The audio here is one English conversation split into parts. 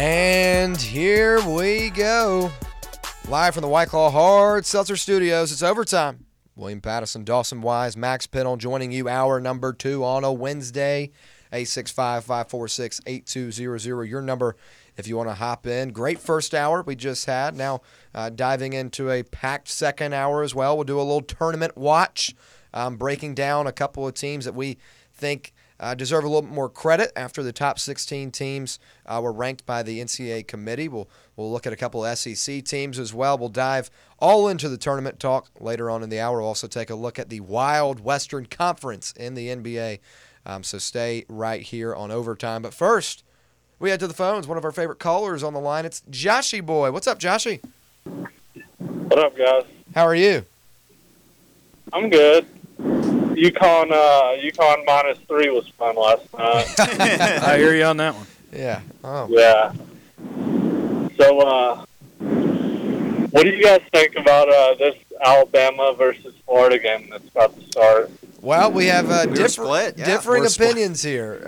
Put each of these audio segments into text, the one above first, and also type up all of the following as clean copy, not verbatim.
And here we go. Live from the White Claw Hard Seltzer Studios, it's overtime. William Patterson, Dawson Wise, Max Pennell joining you hour number two on a Wednesday. 865-546-8200, your number if you want to hop in. Great first hour we just had. Now diving into a packed second hour as well. We'll do a little tournament watch, breaking down a couple of teams that we think deserve a little bit more credit after the top 16 teams were ranked by the NCAA committee. We'll look at a couple of SEC teams as well. We'll dive all into the tournament talk later on in the hour. We'll also take a look at the Wild Western Conference in the NBA. So stay right here on Overtime. But first, we head to the phones. One of our favorite callers on the line. It's Joshy Boy. What's up, Joshy? What up, guys? How are you? I'm good. UConn -3 was fun last night. I hear you on that one. Yeah. Oh. Yeah. So, what do you guys think about this Alabama versus Florida game that's about to start? Well, we have differing opinions here.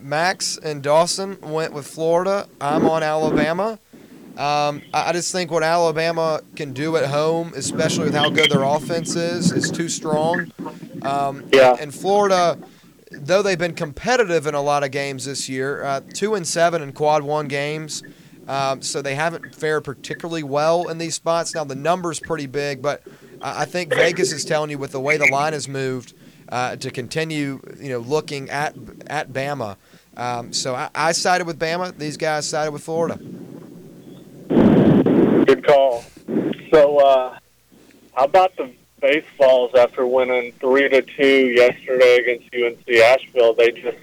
Max and Dawson went with Florida. I'm on Alabama. I just think what Alabama can do at home, especially with how good their offense is too strong. And Florida, though they've been competitive in a lot of games this year, 2-7 in quad one games, so they haven't fared particularly well in these spots. Now, the number's pretty big, but I think Vegas is telling you with the way the line has moved to continue, looking at Bama. So I sided with Bama. These guys sided with Florida. Good call. So how about the Baseballs after winning 3-2 yesterday against UNC Asheville? They just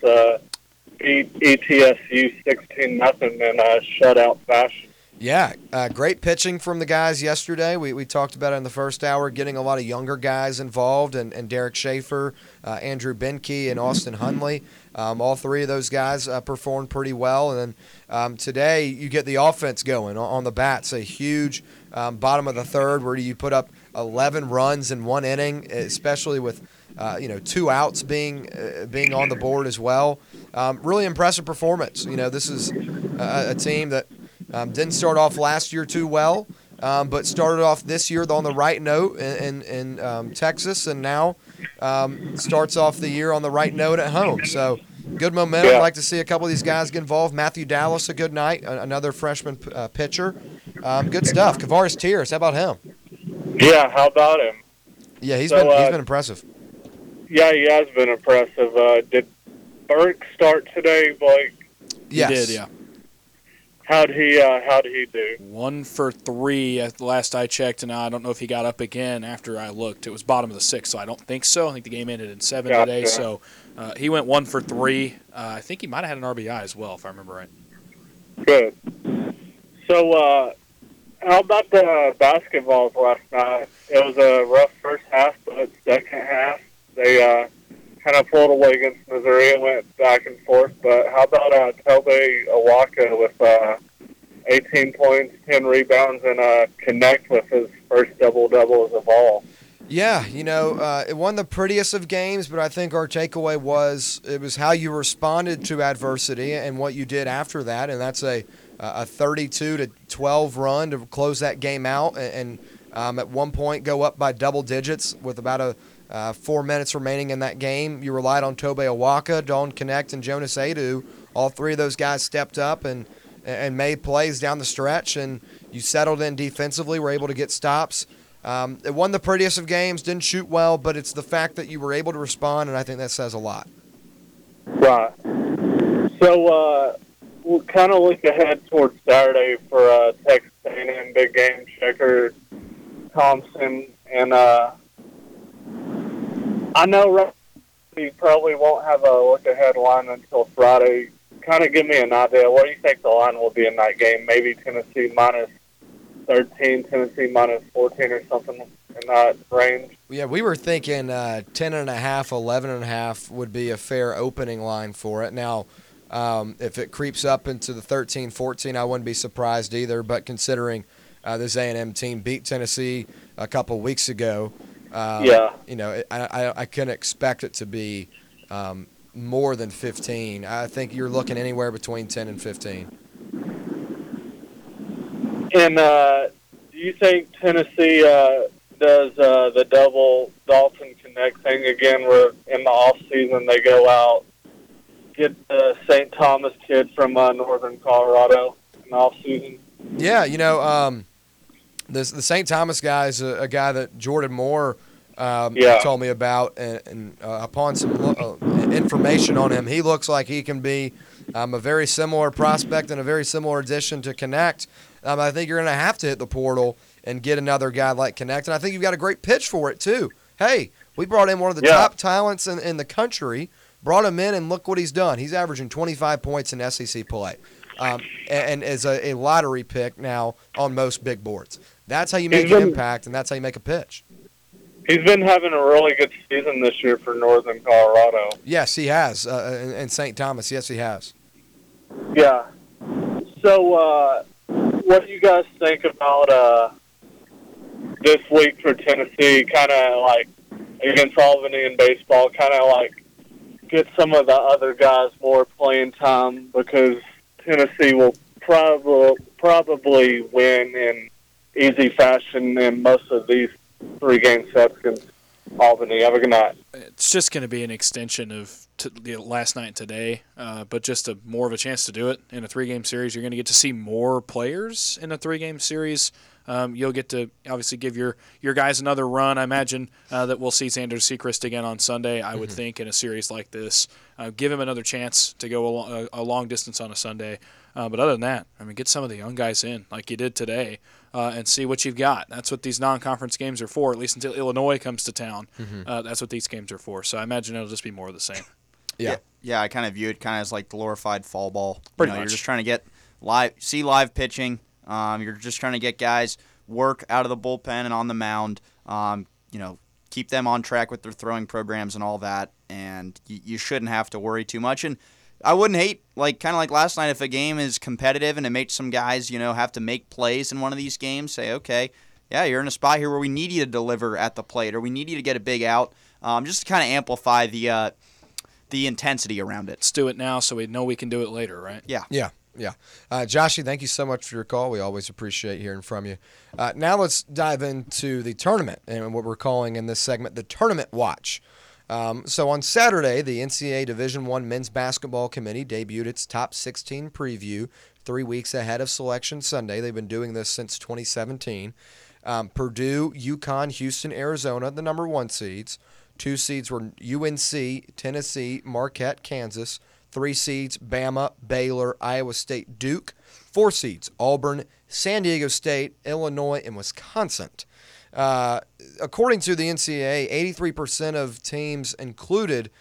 beat ETSU 16-0 in a shutout fashion. Yeah, great pitching from the guys yesterday. We talked about it in the first hour, getting a lot of younger guys involved, and Derek Schaefer, Andrew Benke, and Austin Hunley. All three of those guys performed pretty well. And then today you get the offense going on the bats, a huge bottom of the third where you put up 11 runs in one inning, especially with – two outs being on the board as well. Really impressive performance. This is a team that didn't start off last year too well, but started off this year on the right note in Texas, and now starts off the year on the right note at home. So good momentum. Yeah. I'd like to see a couple of these guys get involved. Matthew Dallas, a good night, another freshman pitcher. Good stuff. Kavaris Tears, how about him? Yeah, how about him? Yeah, he's been impressive. Yeah, he has been impressive. Did Burke start today, Blake? Yes. He did, yeah. How'd he do? 1-for-3 at last I checked, and I don't know if he got up again after I looked. It was bottom of the sixth, so I don't think so. I think the game ended in 7 today, so he went 1-for-3. I think he might have had an RBI as well, if I remember right. Good. So how about the basketballs last night? It was a rough first half, but second half, they kind of pulled away against Missouri and went back and forth. But how about Tobey Awaka with 18 points, 10 rebounds, and Knecht with his first double-double as of all? Yeah, it wasn't the prettiest of games, but I think our takeaway was it was how you responded to adversity and what you did after that, and that's a 32-12 run to close that game out and at one point go up by double digits with about 4 minutes remaining in that game. You relied on Tobey Awaka, Dalton Knecht, and Jonas Adu. All three of those guys stepped up and made plays down the stretch, and you settled in defensively, were able to get stops. It won the prettiest of games, didn't shoot well, but it's the fact that you were able to respond, and I think that says a lot. Right. So we'll kind of look ahead towards Saturday for Texas A&M big game checker Thompson, and I know he probably won't have a look-ahead line until Friday. Kind of give me an idea. What do you think the line will be in that game? Maybe Tennessee -13, Tennessee -14 or something in that range? Yeah, we were thinking 10.5, 11.5 would be a fair opening line for it. Now, if it creeps up into the 13, 14, I wouldn't be surprised either. But considering this A&M team beat Tennessee a couple weeks ago, I couldn't expect it to be more than 15. I think you're looking anywhere between 10 and 15. And do you think Tennessee does the double Dalton Knecht thing again where in the off season they go out, get the St. Thomas kid from Northern Colorado in the off season? Yeah, you know, the St. Thomas guy is a guy that Jordan Moore told me about, and upon some information on him, he looks like he can be a very similar prospect and a very similar addition to Knecht. I think you're going to have to hit the portal and get another guy like Knecht, and I think you've got a great pitch for it too. Hey, we brought in one of the top talents in the country, brought him in, and look what he's done. He's averaging 25 points in SEC play, and is a lottery pick now on most big boards. That's how you make an impact, and that's how you make a pitch. He's been having a really good season this year for Northern Colorado. Yes, he has, and St. Thomas. Yes, he has. Yeah. So what do you guys think about this week for Tennessee, kind of like against Albany in baseball, kind of like get some of the other guys more playing time because Tennessee will probably win in easy fashion in most of these three-game sets against Albany. Have a good night. It's just going to be an extension of last night and today, but just more of a chance to do it in a three-game series. You're going to get to see more players in a three-game series. You'll get to obviously give your guys another run. I imagine that we'll see Xander Sechrist again on Sunday, I would think, in a series like this. Give him another chance to go a long distance on a Sunday. But other than that, I mean, get some of the young guys in like you did today and see what you've got. That's what these non-conference games are for, at least until Illinois comes to town. That's what these games are for. So I imagine it'll just be more of the same. Yeah, I kind of view it kind of as like glorified fall ball. Pretty much. You're just trying to get live pitching. You're just trying to get guys work out of the bullpen and on the mound, keep them on track with their throwing programs and all that, and you shouldn't have to worry too much. And I wouldn't hate, kind of like last night, if a game is competitive and it makes some guys, have to make plays in one of these games, say, okay, yeah, you're in a spot here where we need you to deliver at the plate or we need you to get a big out, just to kind of amplify the intensity around it. Let's do it now so we know we can do it later, right? Yeah. Joshy, thank you so much for your call. We always appreciate hearing from you. Now let's dive into the tournament and what we're calling in this segment the Tournament Watch. So on Saturday, the NCAA Division I Men's Basketball Committee debuted its Top 16 preview 3 weeks ahead of Selection Sunday. They've been doing this since 2017. Purdue, UConn, Houston, Arizona, the number one seeds. Two seeds were UNC, Tennessee, Marquette, Kansas. Three seeds, Bama, Baylor, Iowa State, Duke. Four seeds, Auburn, San Diego State, Illinois, and Wisconsin. According to the NCAA, 83% of teams included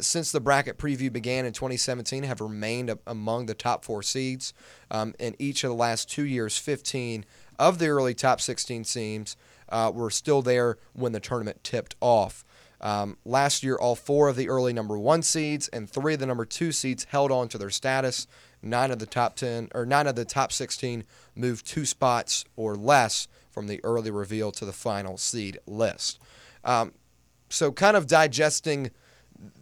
since the bracket preview began in 2017 have remained among the top four seeds. In each of the last 2 years, 15 of the early top 16 teams were still there when the tournament tipped off. Last year, all four of the early number one seeds and three of the number two seeds held on to their status. Nine of the top 16 moved two spots or less from the early reveal to the final seed list. So kind of digesting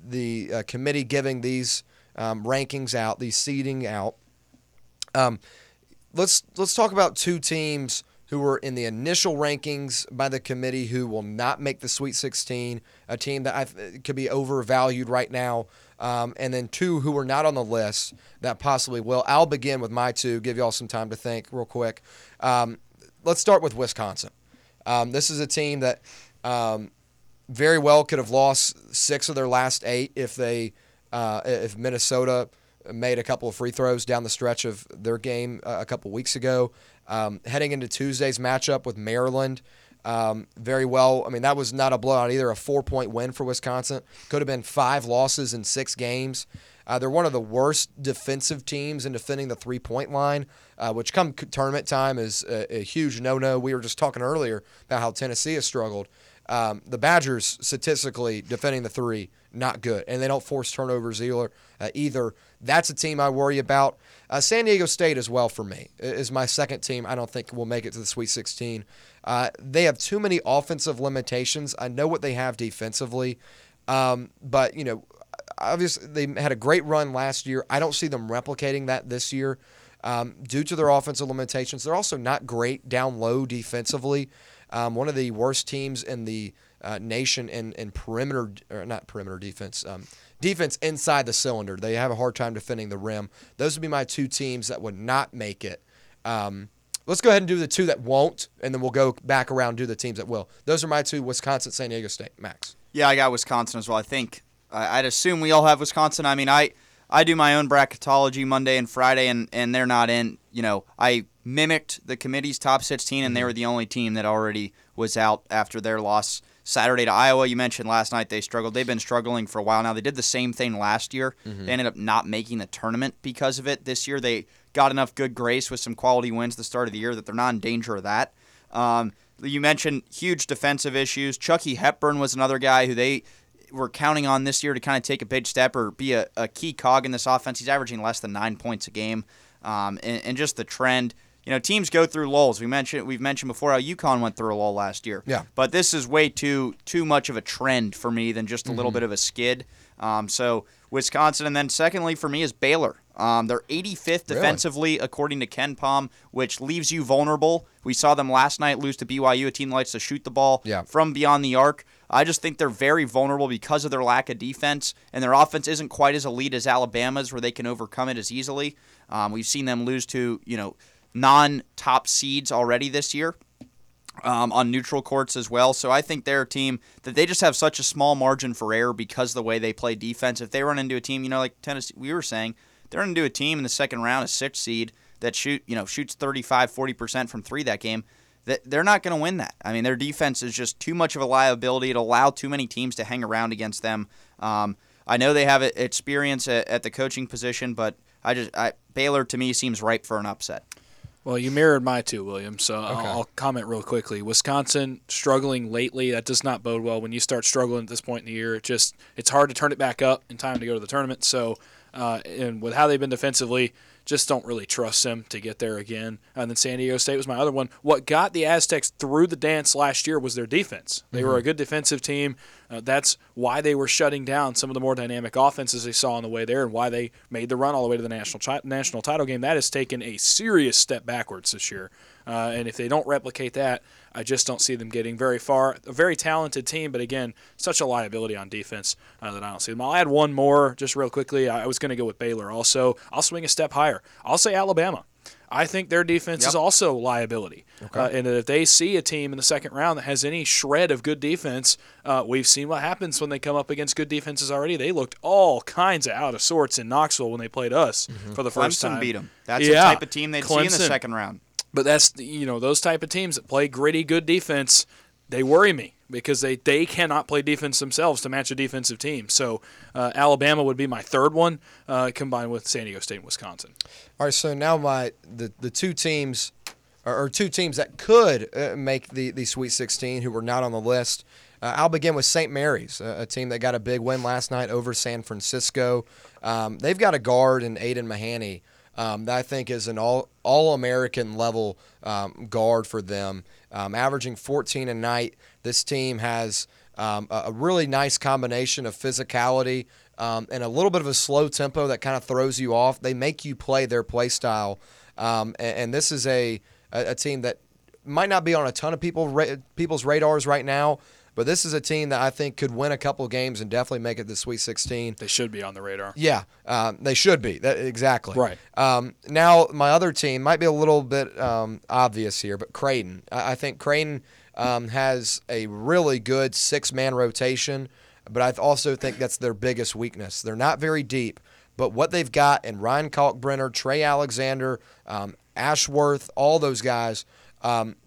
the committee giving these rankings out, these seeding out. Let's talk about two teams who were in the initial rankings by the committee who will not make the Sweet 16, a team that could be overvalued right now, and then two who were not on the list that possibly will. I'll begin with my two, give y'all some time to think real quick. Let's start with Wisconsin. This is a team that very well could have lost six of their last eight if Minnesota made a couple of free throws down the stretch of their game a couple weeks ago. Heading into Tuesday's matchup with Maryland, very well. I mean, that was not a blowout either, a 4-point win for Wisconsin. Could have been 5 losses in 6 games. They're one of the worst defensive teams in defending the 3-point line, which come tournament time is a huge no-no. We were just talking earlier about how Tennessee has struggled. The Badgers, statistically, defending the 3, not good. And they don't force turnovers either. That's a team I worry about. San Diego State as well for me is my second team. I don't think will make it to the Sweet 16. They have too many offensive limitations. I know what they have defensively. But, obviously they had a great run last year. I don't see them replicating that this year. due to their offensive limitations. They're also not great down low defensively. One of the worst teams in the nation in perimeter, or not perimeter defense, defense inside the cylinder. They have a hard time defending the rim. Those would be my two teams that would not make it. Let's go ahead and do the two that won't, and then we'll go back around and do the teams that will. Those are my two, Wisconsin, San Diego State. Max. Yeah, I got Wisconsin as well. I think I'd assume we all have Wisconsin. I mean, I do my own bracketology Monday and Friday, and they're not in. You know, I mimicked the committee's top 16, and they were the only team that already was out after their loss Saturday to Iowa. You mentioned last night they struggled. They've been struggling for a while now. They did the same thing last year. Mm-hmm. They ended up not making the tournament because of it. This year they got enough good grace with some quality wins at the start of the year that they're not in danger of that. You mentioned huge defensive issues. Chucky Hepburn was another guy who they were counting on this year to kind of take a big step or be a key cog in this offense. He's averaging less than 9 points a game. And just the trend. You know, teams go through lulls. We've mentioned before how UConn went through a lull last year. Yeah. But this is way too much of a trend for me than just a little bit of a skid. So Wisconsin, and then secondly for me is Baylor. They're 85th defensively, according to KenPom, which leaves you vulnerable. We saw them last night lose to BYU, a team that likes to shoot the ball from beyond the arc. I just think they're very vulnerable because of their lack of defense, and their offense isn't quite as elite as Alabama's, where they can overcome it as easily. We've seen them lose to, you know, non-top seeds already this year on neutral courts as well. So I think they're a team that they just have such a small margin for error because of the way they play defense. If they run into a team, you know, like Tennessee, we were saying, they're going to do a team in the second round, a sixth seed, that shoots 35-40% from three that game, that they're not going to win that. I mean, their defense is just too much of a liability. It'll allow too many teams to hang around against them. I know they have experience at the coaching position, but Baylor to me seems ripe for an upset. Well, you mirrored my two, William, so okay. I'll comment real quickly. Wisconsin struggling lately. That does not bode well. When you start struggling at this point in the year, it's hard to turn it back up in time to go to the tournament. So, and with how they've been defensively, just don't really trust them to get there again. And then San Diego State was my other one. What got the Aztecs through the dance last year was their defense. They were a good defensive team. That's why they were shutting down some of the more dynamic offenses they saw on the way there, and why they made the run all the way to the national title game. That has taken a serious step backwards this year. And if they don't replicate that, I just don't see them getting very far. A very talented team, but again, such a liability on defense that I don't see them. I'll add one more just real quickly. I was going to go with Baylor also. I'll swing a step higher. I'll say Alabama. I think their defense is also a liability. Okay. And if they see a team in the second round that has any shred of good defense, we've seen what happens when they come up against good defenses already. They looked all kinds of out of sorts in Knoxville when they played us for the first time. Clemson beat them. That's the type of team they'd see in the second round. But that's, you know, those type of teams that play gritty, good defense, they worry me because they cannot play defense themselves to match a defensive team. So Alabama would be my third one, combined with San Diego State and Wisconsin. All right, so now the two teams, or two teams that could make the Sweet 16 who were not on the list. I'll begin with St. Mary's, a team that got a big win last night over San Francisco. They've got a guard in Aiden Mahany. That I think is an all-American level guard for them, averaging 14 a night. This team has a really nice combination of physicality and a little bit of a slow tempo that kind of throws you off. They make you play their play style, and this is a team that might not be on a ton of people's radars right now, but this is a team that I think could win a couple games and definitely make it to the Sweet 16. They should be on the radar. Yeah, they should be. Exactly. Right. Now, my other team might be a little bit obvious here, but Creighton. I think Creighton has a really good six-man rotation, but I also think that's their biggest weakness. They're not very deep, but what they've got in Ryan Kalkbrenner, Trey Alexander, Ashworth, all those guys,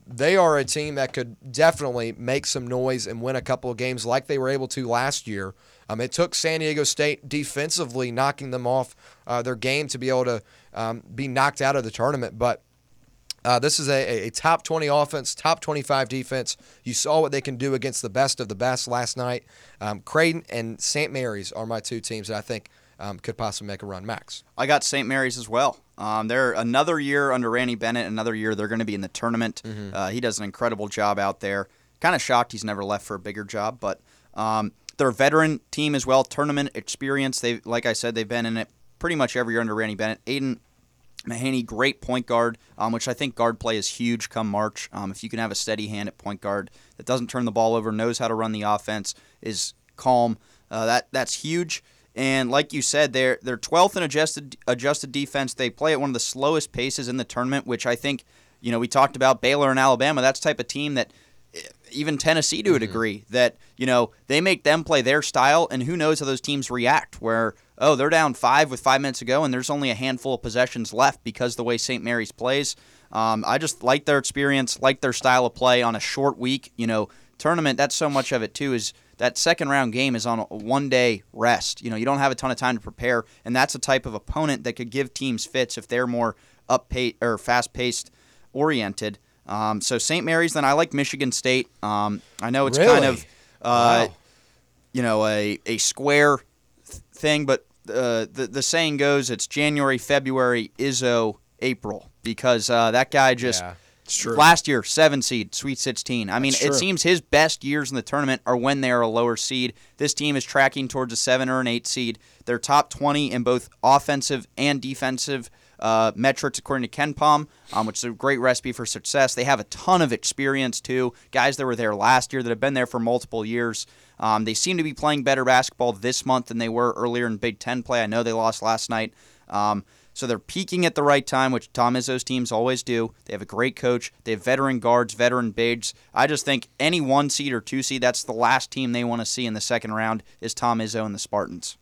they are a team that could definitely make some noise and win a couple of games like they were able to last year. It took San Diego State defensively knocking them off their game to be able to be knocked out of the tournament. But this is a top 20 offense, top 25 defense. You saw what they can do against the best of the best last night. Creighton and St. Mary's are my two teams that I think could possibly make a run. Max. I got St. Mary's as well. They're another year under Randy Bennett, another year they're going to be in the tournament. He does an incredible job out there. Kind of shocked he's never left for a bigger job, but they're a veteran team as well, tournament experience. Like I said, they've been in it pretty much every year under Randy Bennett. Aiden Mahaney, great point guard, which I think guard play is huge come March. If you can have a steady hand at point guard that doesn't turn the ball over, knows how to run the offense, is calm, that's huge. And like you said, they're 12th in adjusted defense. They play at one of the slowest paces in the tournament, which I think, you know, we talked about Baylor and Alabama. That's the type of team that even Tennessee to a degree that, you know, they make them play their style, and who knows how those teams react where, oh, they're down 5 with 5 minutes to go, and there's only a handful of possessions left because of the way St. Mary's plays. I just like their experience, like their style of play on a short week. You know, tournament, that's so much of it too, is that second-round game is on a one-day rest. You know, you don't have a ton of time to prepare, and that's a type of opponent that could give teams fits if they're more fast-paced oriented. So St. Mary's, then I like Michigan State. I know it's kind of, you know, a square thing, but the saying goes it's January, February, Izzo, April, because that guy just last year 7 seed, Sweet 16. I mean, it seems his best years in the tournament are when they are a lower seed. This team is tracking towards a 7 or an 8 seed. They're top 20 in both offensive and defensive metrics according to KenPom, which is a great recipe for success. They have a ton of experience too, guys that were there last year that have been there for multiple years. They seem to be playing better basketball this month than they were earlier in Big Ten play. I know they lost last night. So they're peaking at the right time, which Tom Izzo's teams always do. They have a great coach. They have veteran guards, veteran bigs. I just think any 1 seed or 2 seed, that's the last team they want to see in the second round is Tom Izzo and the Spartans.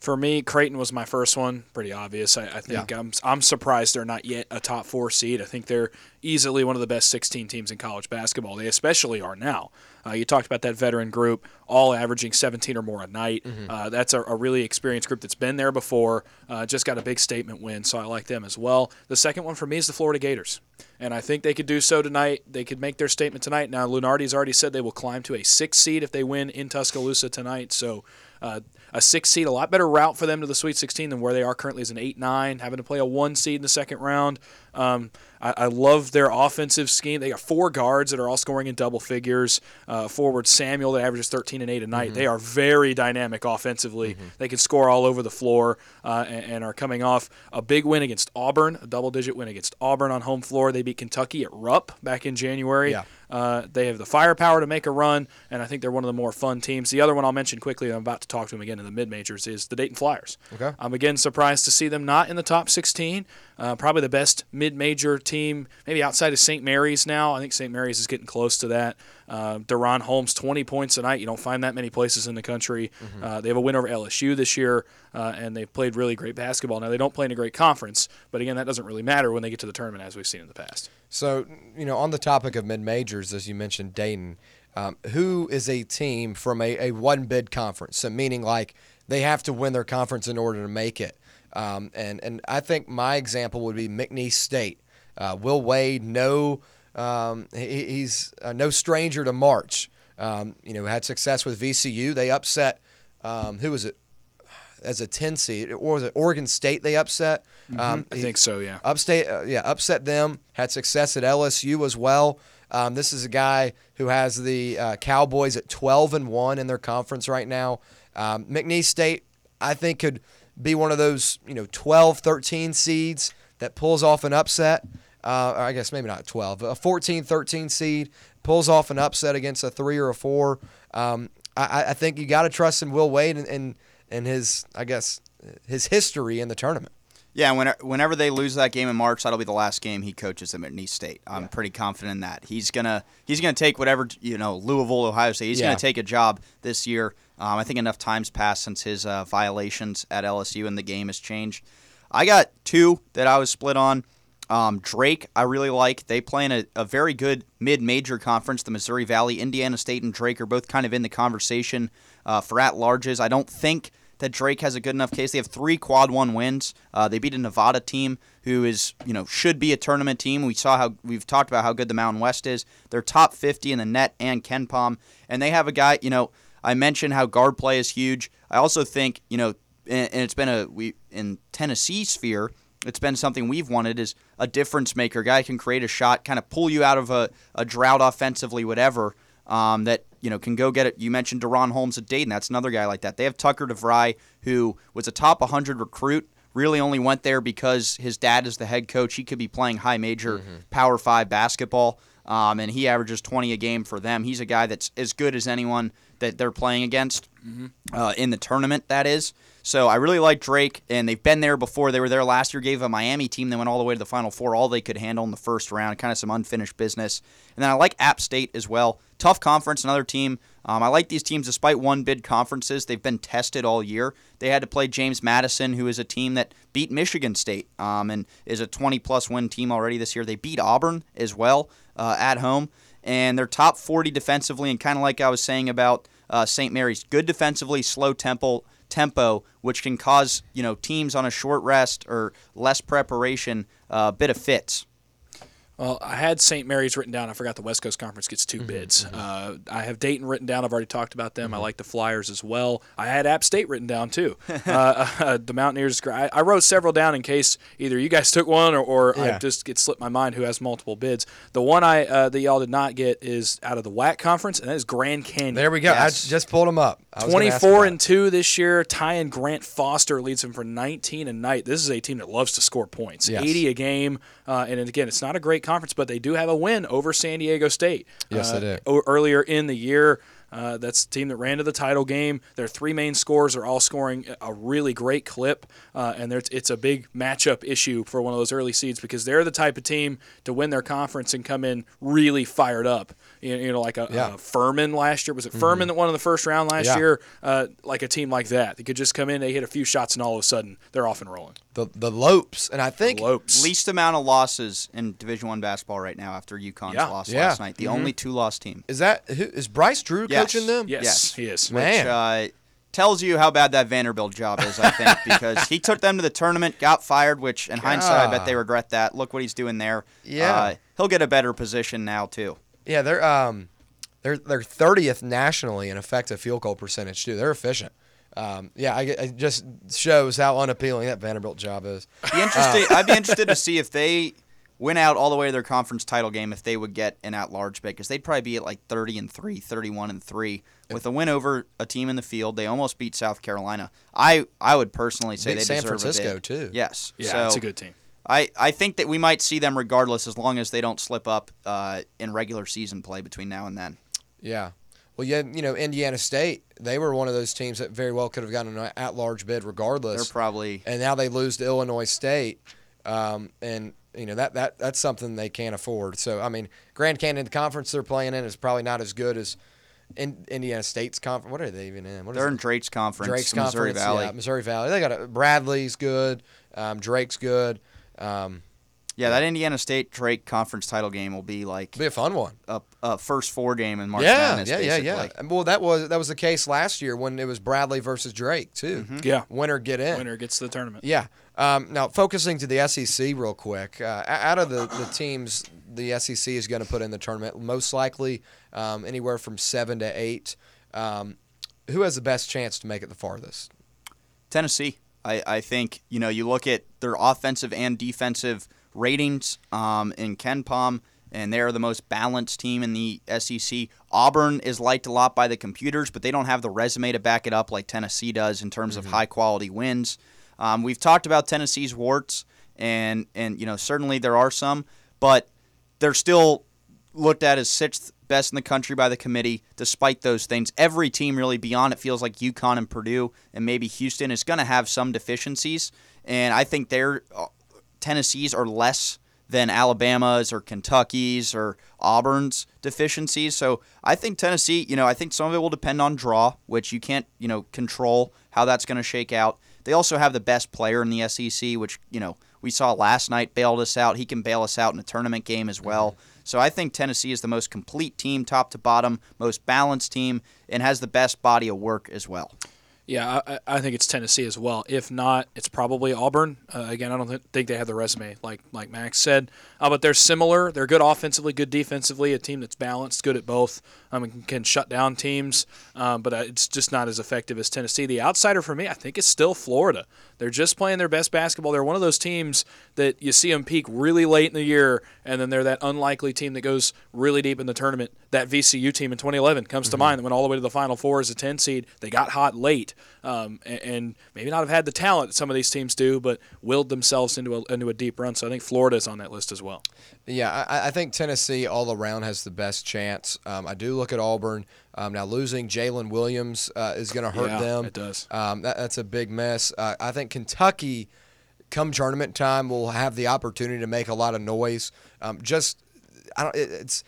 For me, Creighton was my first one. Pretty obvious. I think I'm surprised they're not yet a top 4 seed. I think they're easily one of the best 16 teams in college basketball. They especially are now. You talked about that veteran group, all averaging 17 or more a night. That's a really experienced group that's been there before, just got a big statement win, so I like them as well. The second one for me is the Florida Gators, and I think they could do so tonight. They could make their statement tonight. Now, Lunardi's already said they will climb to a 6 seed if they win in Tuscaloosa tonight, so a 6 seed, a lot better route for them to the Sweet 16 than where they are currently is an 8-9, having to play a 1 seed in the second round. I love their offensive scheme. They got 4 guards that are all scoring in double figures. Forward Samuel that averages 13 and 8 a night. They are very dynamic offensively. They can score all over the floor and are coming off a big win against Auburn, a double-digit win against Auburn on home floor. They beat Kentucky at Rupp back in January. They have the firepower to make a run, and I think they're one of the more fun teams. The other one I'll mention quickly, and I'm about to talk to them again in the mid-majors, is the Dayton Flyers. I'm again surprised to see them not in the top 16. Probably the best mid-major team, maybe outside of St. Mary's now. I think St. Mary's is getting close to that. Deron Holmes, 20 points a night. You don't find that many places in the country. They have a win over LSU this year, and they've played really great basketball. Now, they don't play in a great conference, but, again, that doesn't really matter when they get to the tournament as we've seen in the past. So, you know, on the topic of mid-majors, as you mentioned, Dayton, who is a team from a one-bid conference, so meaning like they have to win their conference in order to make it? And I think my example would be McNeese State. Will Wade, he's no stranger to March. You know, had success with VCU. They upset who was it as a 10 seed, or was it Oregon State? They upset. I think so. Upset them. Had success at LSU as well. This is a guy who has the Cowboys at 12-1 in their conference right now. McNeese State, I think, could be one of those, you know, 12, 13 seeds that pulls off an upset. Or I guess maybe not 12. A 14, 13 seed pulls off an upset against a 3 or a 4. I think you got to trust in Will Wade and his, I guess, his history in the tournament. Yeah, whenever they lose that game in March, that'll be the last game he coaches them at Nice State. I'm pretty confident in that. He's gonna take whatever, you know, Louisville, Ohio State. He's gonna take a job this year. I think enough time's passed since his violations at LSU and the game has changed. I got 2 that I was split on. Drake, I really like. They play in a very good mid-major conference, the Missouri Valley. Indiana State and Drake are both kind of in the conversation for at-larges. I don't think that Drake has a good enough case. They have 3 quad 1 wins. They beat a Nevada team who is, you know, should be a tournament team. We've talked about how good the Mountain West is. They're top 50 in the net and KenPom, and they have a guy, you know, I mentioned how guard play is huge. I also think, you know, and it's been in Tennessee sphere, it's been something we've wanted is a difference maker. A guy can create a shot, kind of pull you out of a drought offensively, whatever. That, you know, can go get it. You mentioned Deron Holmes at Dayton. That's another guy like that. They have Tucker DeVry, who was a top 100 recruit, really only went there because his dad is the head coach. He could be playing high major Power 5 basketball, and he averages 20 a game for them. He's a guy that's as good as anyone that they're playing against in the tournament, that is. So I really like Drake, and they've been there before. They were there last year, gave a Miami team. They went all the way to the Final Four, all they could handle in the first round, kind of some unfinished business. And then I like App State as well. Tough conference, another team. I like these teams despite one-bid conferences. They've been tested all year. They had to play James Madison, who is a team that beat Michigan State and is a 20-plus win team already this year. They beat Auburn as well at home. And they're top 40 defensively, and kind of like I was saying about St. Mary's, good defensively, slow tempo, which can cause teams on a short rest or less preparation a bit of fits. Well, I had St. Mary's written down. I forgot the West Coast Conference gets two bids. I have Dayton written down. I've already talked about them. I like the Flyers as well. I had App State written down too. The Mountaineers. I wrote several down in case either you guys took one or I just it slipped my mind who has multiple bids. The one that y'all did not get is out of the WAC Conference, and that is Grand Canyon. There we go. Yes. I just pulled them up. 24-2 this year. Tyen Grant Foster leads him for 19 a night. This is a team that loves to score points. Yes. 80 a game. And again, it's not a great conference, but they do have a win over San Diego State. Yes, they did. Earlier in the year, that's the team that ran to the title game. Their three main scorers are all scoring a really great clip, and it's a big matchup issue for one of those early seeds because they're the type of team to win their conference and come in really fired up. Like a Furman last year. Was it Furman that won in the first round last year? Like a team like that. They could just come in, they hit a few shots, and all of a sudden they're off and rolling. The Lopes, and I think least amount of losses in Division I basketball right now after UConn's loss last night. The only two-loss team. Is Bryce Drew coaching them? Yes, he is. Man. Which tells you how bad that Vanderbilt job is, I think, because he took them to the tournament, got fired, which in hindsight I bet they regret that. Look what he's doing there. Yeah, he'll get a better position now too. Yeah, they're 30th nationally in effective field goal percentage too. They're efficient. It just shows how unappealing that Vanderbilt job is. I'd be interested to see if they went out all the way to their conference title game if they would get an at-large bid, because they'd probably be at like 30-3, 31-3 with a win over a team in the field. They almost beat South Carolina. I would personally say they deserve San Francisco a too. Yes, yeah, it's a good team. I think that we might see them regardless as long as they don't slip up in regular season play between now and then. Yeah. Well, Indiana State, they were one of those teams that very well could have gotten an at-large bid regardless. They're probably – and now they lose to Illinois State, and that's something they can't afford. So, I mean, Grand Canyon, the conference they're playing in is probably not as good as Indiana State's conference. What are they even in? They're in Drake's conference. Drake's conference, Missouri Valley. They got Bradley's good. Drake's good. That Indiana State Drake conference title game will be like be a fun one. A first four game in March Madness. Yeah. Well, that was the case last year when it was Bradley versus Drake too. Yeah, winner get in. Winner gets the tournament. Yeah. Now focusing to the SEC real quick. Out of the teams, the SEC is going to put in the tournament most likely anywhere from 7 to 8. Who has the best chance to make it the farthest? Tennessee. I think, you look at their offensive and defensive ratings in KenPom, and they're the most balanced team in the SEC. Auburn is liked a lot by the computers, but they don't have the resume to back it up like Tennessee does in terms of high-quality wins. We've talked about Tennessee's warts, and certainly there are some, but they're still looked at as sixth best in the country by the committee. Despite those things, every team really beyond it feels like UConn and Purdue and maybe Houston is going to have some deficiencies, and I think their Tennessee's are less than Alabama's or Kentucky's or Auburn's deficiencies. So I think Tennessee, I think some of it will depend on draw, which you can't control how that's going to shake out. They also have the best player in the SEC, which we saw last night bailed us out. He can bail us out in a tournament game as well. So I think Tennessee is the most complete team, top to bottom, most balanced team, and has the best body of work as well. Yeah, I think it's Tennessee as well. If not, it's probably Auburn. Again, I don't think they have the resume, like Max said. But they're similar. They're good offensively, good defensively, a team that's balanced, good at both, can shut down teams. But it's just not as effective as Tennessee. The outsider for me, I think, is still Florida. They're just playing their best basketball. They're one of those teams that you see them peak really late in the year, and then they're that unlikely team that goes really deep in the tournament. That VCU team in 2011 comes to mind that went all the way to the Final Four as a 10 seed. They got hot late, and maybe not have had the talent that some of these teams do, but willed themselves into a deep run. So I think Florida's on that list as well. Yeah, I think Tennessee all around has the best chance. I do look at Auburn. Now losing Jalen Williams is going to hurt them. It does. That's a big mess. I think Kentucky, come tournament time, will have the opportunity to make a lot of noise. It's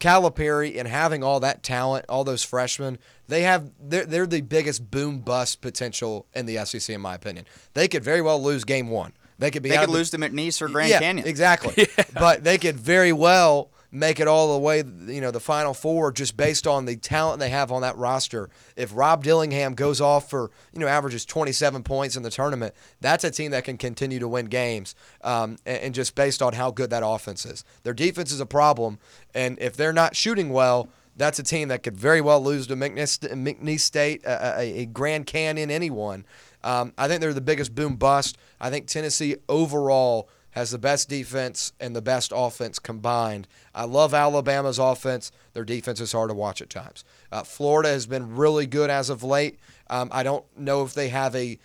Calipari and having all that talent, all those freshmen, they're the biggest boom bust potential in the SEC in my opinion. They could very well lose game one. They could lose to McNeese or Grand Canyon. Exactly. Yeah. But they could very well make it all the way, the Final Four, just based on the talent they have on that roster. If Rob Dillingham goes off for, averages 27 points in the tournament, that's a team that can continue to win games, and just based on how good that offense is. Their defense is a problem, and if they're not shooting well, that's a team that could very well lose to McNeese State, a Grand Canyon, anyone. I think they're the biggest boom bust. I think Tennessee overall has the best defense and the best offense combined. I love Alabama's offense. Their defense is hard to watch at times. Florida has been really good as of late. I don't know if they have the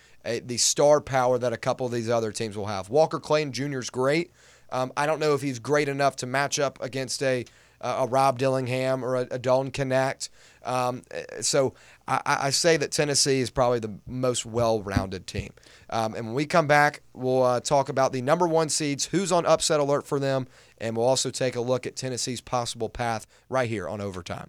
star power that a couple of these other teams will have. Walker Clayton Jr. is great. I don't know if he's great enough to match up against a Rob Dillingham or a Dalton Knecht. So I say that Tennessee is probably the most well-rounded team. And when we come back, we'll talk about the number one seeds, who's on upset alert for them, and we'll also take a look at Tennessee's possible path right here on Overtime.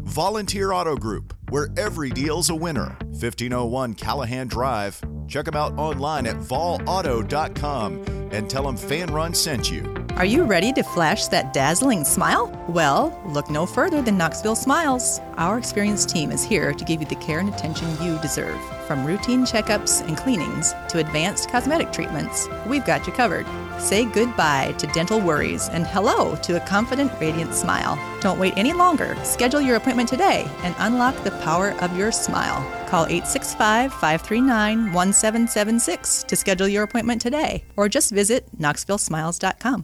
Volunteer Auto Group, where every deal's a winner. 1501 Callahan Drive. Check them out online at volauto.com and tell them Fan Run sent you. Are you ready to flash that dazzling smile? Well, look no further than Knoxville Smiles. Our experienced team is here to give you the care and attention you deserve. From routine checkups and cleanings to advanced cosmetic treatments, we've got you covered. Say goodbye to dental worries and hello to a confident, radiant smile. Don't wait any longer. Schedule your appointment today and unlock the power of your smile. Call 865-539-1776 to schedule your appointment today or just visit KnoxvilleSmiles.com.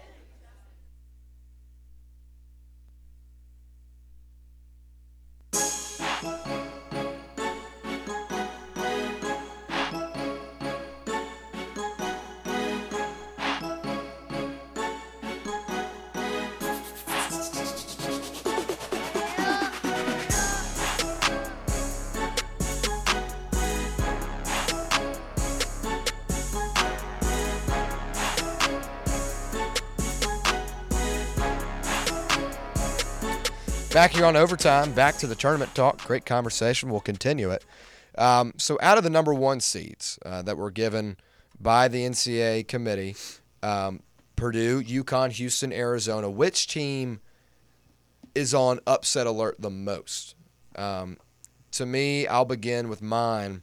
Back here on Overtime, back to the tournament talk. Great conversation. We'll continue it. So out of the number one seeds that were given by the NCAA committee, Purdue, UConn, Houston, Arizona, which team is on upset alert the most. To me, I'll begin with mine.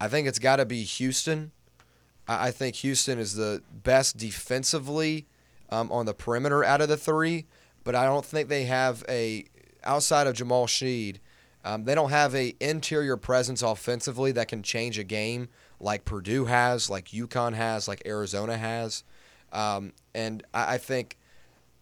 I think it's got to be Houston. I think Houston is the best defensively on the perimeter out of the three, but I don't think they have a – outside of Jamal Sheed, they don't have a interior presence offensively that can change a game like Purdue has, like UConn has, like Arizona has. And I think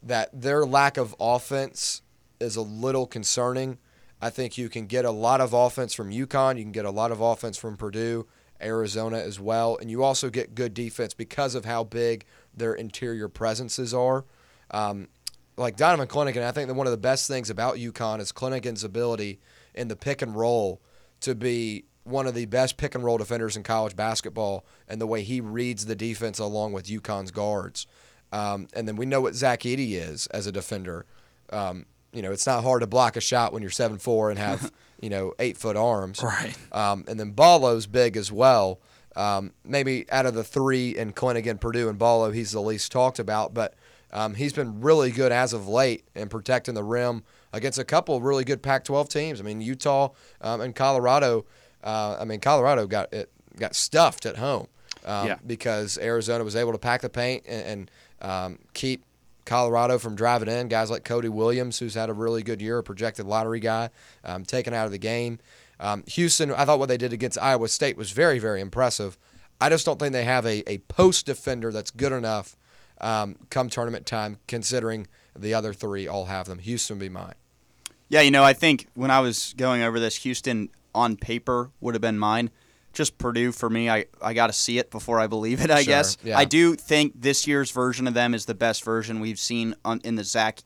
that their lack of offense is a little concerning. I think you can get a lot of offense from UConn. You can get a lot of offense from Purdue, Arizona as well. And you also get good defense because of how big their interior presences are. Like Donovan Clingan, I think that one of the best things about UConn is Clingan's ability in the pick and roll to be one of the best pick and roll defenders in college basketball and the way he reads the defense along with UConn's guards. And then we know what Zach Edey is as a defender. You know, it's not hard to block a shot when you're 7'4" and have, 8-foot arms. Right. And then Ballo's big as well. Maybe out of the three in Clingan, Purdue, and Ballo, he's the least talked about, but he's been really good as of late in protecting the rim against a couple of really good Pac-12 teams. I mean, Utah and Colorado. Colorado got stuffed at home because Arizona was able to pack the paint and keep Colorado from driving in. Guys like Cody Williams, who's had a really good year, a projected lottery guy, taken out of the game. Houston, I thought what they did against Iowa State was very, very impressive. I just don't think they have a post defender that's good enough come tournament time, considering the other three all have them. Houston would be mine. Yeah, I think when I was going over this, Houston – on paper would have been mine. Just Purdue for me, I got to see it before I believe it, I guess. Yeah. I do think this year's version of them is the best version we've seen in the Zach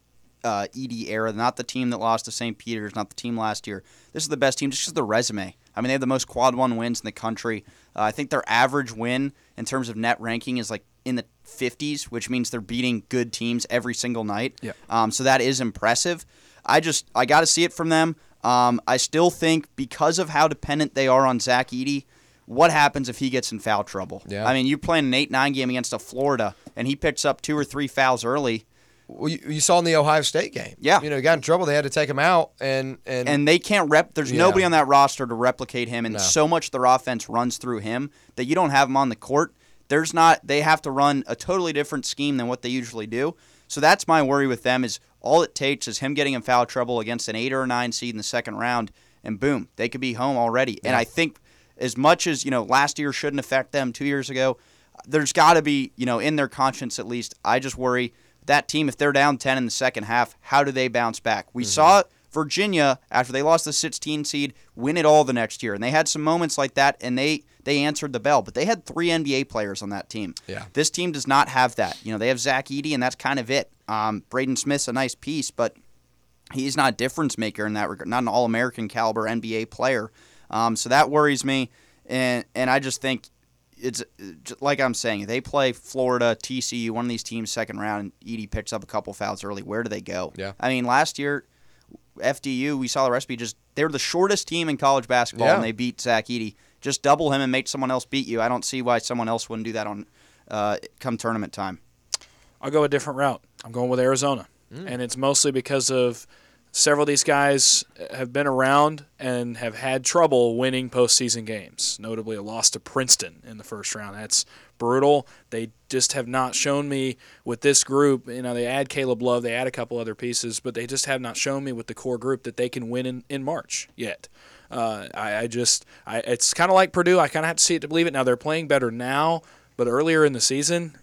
Edey era. Not the team that lost to St. Peter's, not the team last year. This is the best team just because of the resume. I mean, they have the most quad one wins in the country. I think their average win in terms of net ranking is like in the 50s, which means they're beating good teams every single night. Yeah. So that is impressive. I got to see it from them. I still think because of how dependent they are on Zach Edey, what happens if he gets in foul trouble? Yeah. I mean, you're playing an 8-9 game against a Florida, and he picks up 2 or 3 fouls early. Well, you saw in the Ohio State game. Yeah. He got in trouble. They had to take him out. And they can't rep. There's nobody on that roster to replicate him, and so much of their offense runs through him that you don't have him on the court. They have to run a totally different scheme than what they usually do. So that's my worry with them is all it takes is him getting in foul trouble against an 8 or 9 seed in the second round, and boom, they could be home already. Yeah. And I think as much as, last year shouldn't affect them 2 years ago, there's got to be, in their conscience at least, I just worry that team, if they're down 10 in the second half, how do they bounce back? We saw Virginia, after they lost the 16 seed, win it all the next year. And they had some moments like that, and they answered the bell. But they had 3 NBA players on that team. Yeah. This team does not have that. They have Zach Edey, and that's kind of it. Braden Smith's a nice piece, but he's not a difference maker in that regard, not an All-American caliber NBA player. So that worries me, and I just think it's like I'm saying, they play Florida, TCU, one of these teams second round, and Edey picks up a couple fouls early. Where do they go? Yeah. I mean, last year, FDU, we saw the recipe. They're the shortest team in college basketball, and they beat Zach Edey. Just double him and make someone else beat you. I don't see why someone else wouldn't do that on come tournament time. I'll go a different route. I'm going with Arizona, and it's mostly because of several of these guys have been around and have had trouble winning postseason games, notably a loss to Princeton in the first round. That's brutal. They just have not shown me with this group. They add Caleb Love, they add a couple other pieces, but they just have not shown me with the core group that they can win in March yet. It's kind of like Purdue. I kind of have to see it to believe it. Now they're playing better now, but earlier in the season,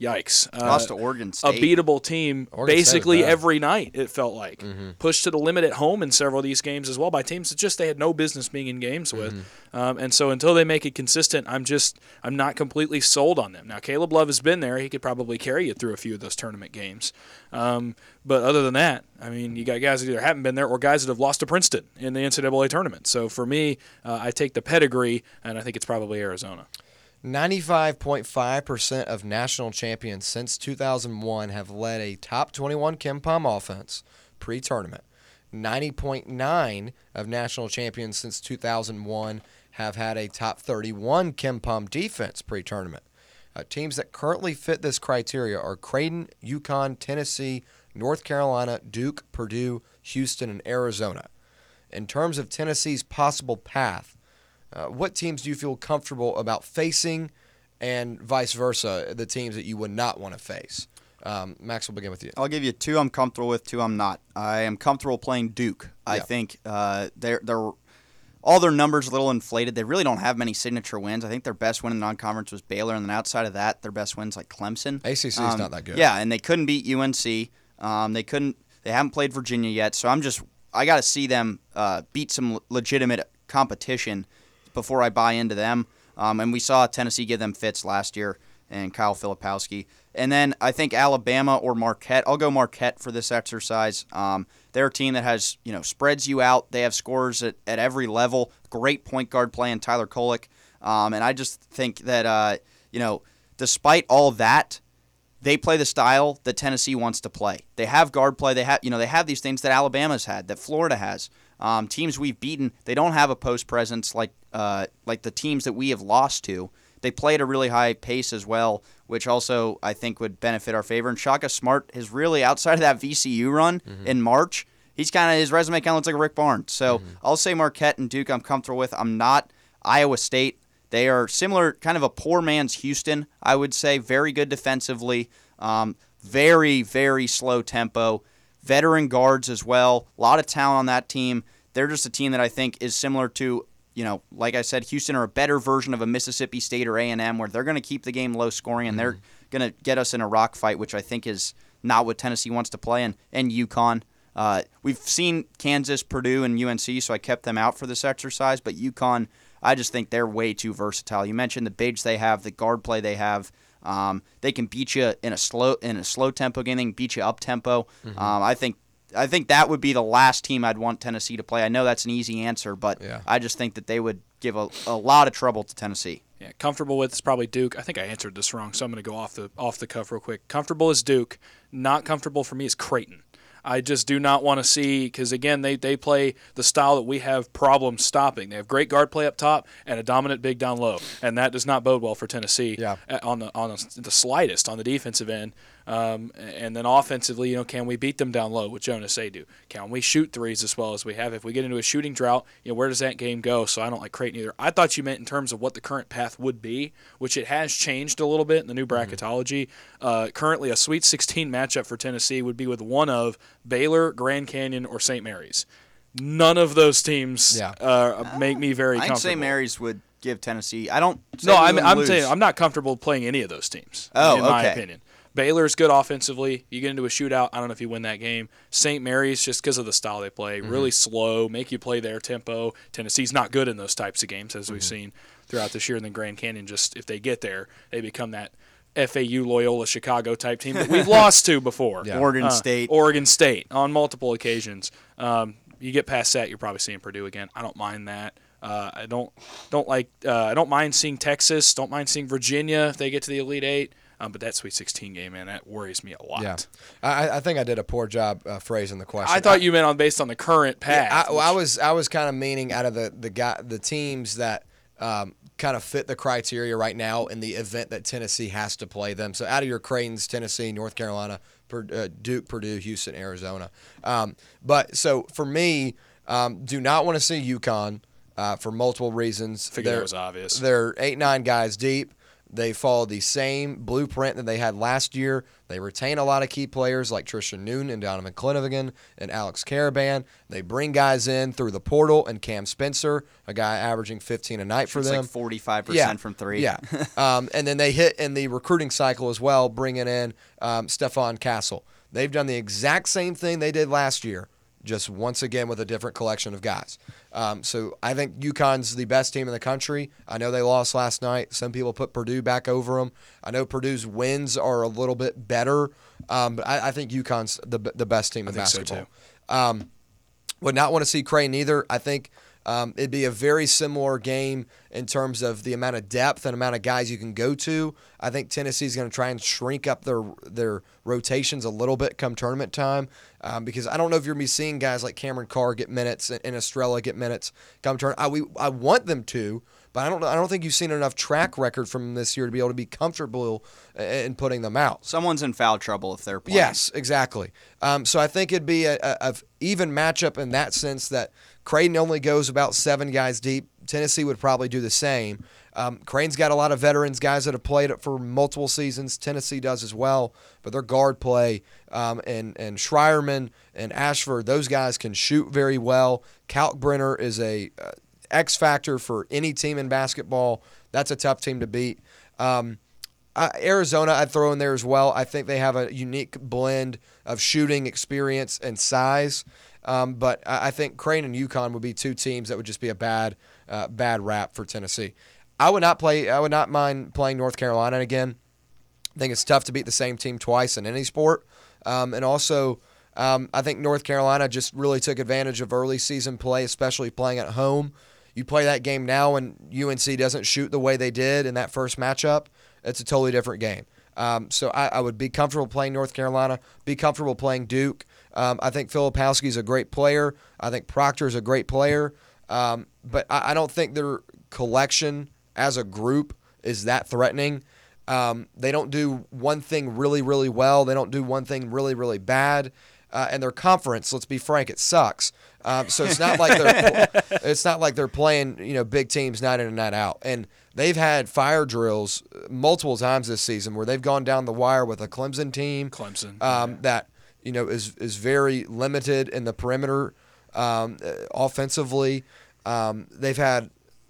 yikes. Lost to Oregon State. A beatable team basically every night, it felt like. Mm-hmm. Pushed to the limit at home in several of these games as well by teams that just they had no business being in games with. And so until they make it consistent, I'm not completely sold on them. Now, Caleb Love has been there. He could probably carry you through a few of those tournament games. But other than that, you got guys that either haven't been there or guys that have lost to Princeton in the NCAA tournament. So for me, I take the pedigree, and I think it's probably Arizona. 95.5% of national champions since 2001 have led a top 21 KenPom offense pre-tournament. 90.9% of national champions since 2001 have had a top 31 KenPom defense pre-tournament. Teams that currently fit this criteria are Creighton, UConn, Tennessee, North Carolina, Duke, Purdue, Houston, and Arizona. In terms of Tennessee's possible path, what teams do you feel comfortable about facing, and vice versa, the teams that you would not want to face? Max, we'll begin with you. I'll give you two I'm comfortable with, two I'm not. I am comfortable playing Duke. I think they're all their numbers are a little inflated. They really don't have many signature wins. I think their best win in the non-conference was Baylor, and then outside of that, their best win's like Clemson. ACC's not that good. Yeah, and they couldn't beat UNC. They haven't played Virginia yet, so I got to see them beat some legitimate competition before I buy into them. And we saw Tennessee give them fits last year, and Kyle Filipowski. And then I think Alabama or Marquette. I'll go Marquette for this exercise. They're a team that has, spreads you out. They have scorers at every level. Great point guard play in Tyler Kolek. And I just think that, despite all that, they play the style that Tennessee wants to play. They have guard play. They have, they have these things that Alabama's had, that Florida has. Teams we've beaten, they don't have a post presence like the teams that we have lost to. They play at a really high pace as well, which also I think would benefit our favor. And Shaka Smart has really, outside of that VCU run in March, his resume kind of looks like a Rick Barnes. So I'll say Marquette and Duke I'm comfortable with. I'm not Iowa State. They are similar, kind of a poor man's Houston, I would say. Very good defensively. Very, very slow tempo. Veteran guards as well. A lot of talent on that team. They're just a team that I think is similar to, like I said, Houston are a better version of a Mississippi State or A&M, where they're going to keep the game low scoring, and they're going to get us in a rock fight, which I think is not what Tennessee wants to play, and UConn. We've seen Kansas, Purdue, and UNC, so I kept them out for this exercise, but UConn, I just think they're way too versatile. You mentioned the bigs they have, the guard play they have. They can beat you in a slow tempo game. They can beat you up tempo. I think that would be the last team I'd want Tennessee to play. I know that's an easy answer, but I just think that they would give a lot of trouble to Tennessee. Yeah, comfortable with is probably Duke. I think I answered this wrong, so I'm going to go off the cuff real quick. Comfortable is Duke. Not comfortable for me is Creighton. I just do not want to see, because, again, they play the style that we have problems stopping. They have great guard play up top and a dominant big down low, and that does not bode well for Tennessee on the slightest on the defensive end. And then offensively, can we beat them down low with Jonas Adu? Can we shoot threes as well as we have? If we get into a shooting drought, where does that game go? So I don't like Creighton either. I thought you meant in terms of what the current path would be, which it has changed a little bit in the new bracketology. Currently, a Sweet 16 matchup for Tennessee would be with one of Baylor, Grand Canyon, or St. Mary's. None of those teams make me very comfortable. I'd say St. Mary's would give Tennessee. I don't. No, I'm telling you, I'm not comfortable playing any of those teams. My opinion. Baylor's good offensively. You get into a shootout, I don't know if you win that game. St. Mary's, just because of the style they play, really slow, make you play their tempo. Tennessee's not good in those types of games, as we've seen throughout this year. And then Grand Canyon, just if they get there, they become that FAU, Loyola, Chicago type team that we've lost to before. Yeah. Oregon State on multiple occasions. You get past that, you're probably seeing Purdue again. I don't mind that. I don't mind seeing Texas. Don't mind seeing Virginia if they get to the Elite Eight. But that Sweet 16 game, man, that worries me a lot. Yeah. I think I did a poor job phrasing the question. I thought you meant based on the current path. Yeah, I was kind of meaning out of the teams that kind of fit the criteria right now in the event that Tennessee has to play them. So out of your Creighton's, Tennessee, North Carolina, Duke, Purdue, Houston, Arizona. But so for me, do not want to see UConn for multiple reasons. I figured it was obvious. They're 8-9 guys deep. They follow the same blueprint that they had last year. They retain a lot of key players like Trisha Newton and Donovan Clenivigan and Alex Caravan. They bring guys in through the portal, and Cam Spencer, a guy averaging 15 a night for them. It's like 45% from three. Yeah. And then they hit in the recruiting cycle as well, bringing in Stephon Castle. They've done the exact same thing they did last year, just once again with a different collection of guys. So I think UConn's the best team in the country. I know they lost last night. Some people put Purdue back over them. I know Purdue's wins are a little bit better, but I think UConn's the best team in basketball. So would not want to see Creighton either. I think it'd be a very similar game in terms of the amount of depth and amount of guys you can go to. I think Tennessee's going to try and shrink up their rotations a little bit come tournament time, because I don't know if you're going to be seeing guys like Cameron Carr get minutes and Estrella get minutes come tournament. I want them to, But I don't think you've seen enough track record from this year to be able to be comfortable in putting them out. Someone's in foul trouble if they're playing. Yes, exactly. So I think it'd be an even matchup in that sense that Creighton only goes about 7 guys deep. Tennessee would probably do the same. Creighton's got a lot of veterans, guys that have played it for multiple seasons. Tennessee does as well, but their guard play and Schreierman and Ashford, those guys can shoot very well. Kalkbrenner is a X factor for any team in basketball. That's a tough team to beat. Arizona I'd throw in there as well. I think they have a unique blend of shooting experience and size, but I think Creighton and UConn would be 2 teams that would just be a bad rap for Tennessee. I would not mind playing North Carolina again. I think it's tough to beat the same team twice in any sport. And also, I think North Carolina just really took advantage of early season play, especially playing at home. You play that game now and UNC doesn't shoot the way they did in that first matchup, it's a totally different game. So I would be comfortable playing North Carolina, be comfortable playing Duke. I think Filipowski's a great player. I think Proctor's a great player. But I don't think their collection as a group is that threatening. They don't do one thing really, really well. They don't do one thing really, really bad. And their conference, let's be frank, it sucks. So it's not like they're playing big teams night in and night out. And they've had fire drills multiple times this season where they've gone down the wire with a Clemson team. That is very limited in the perimeter offensively.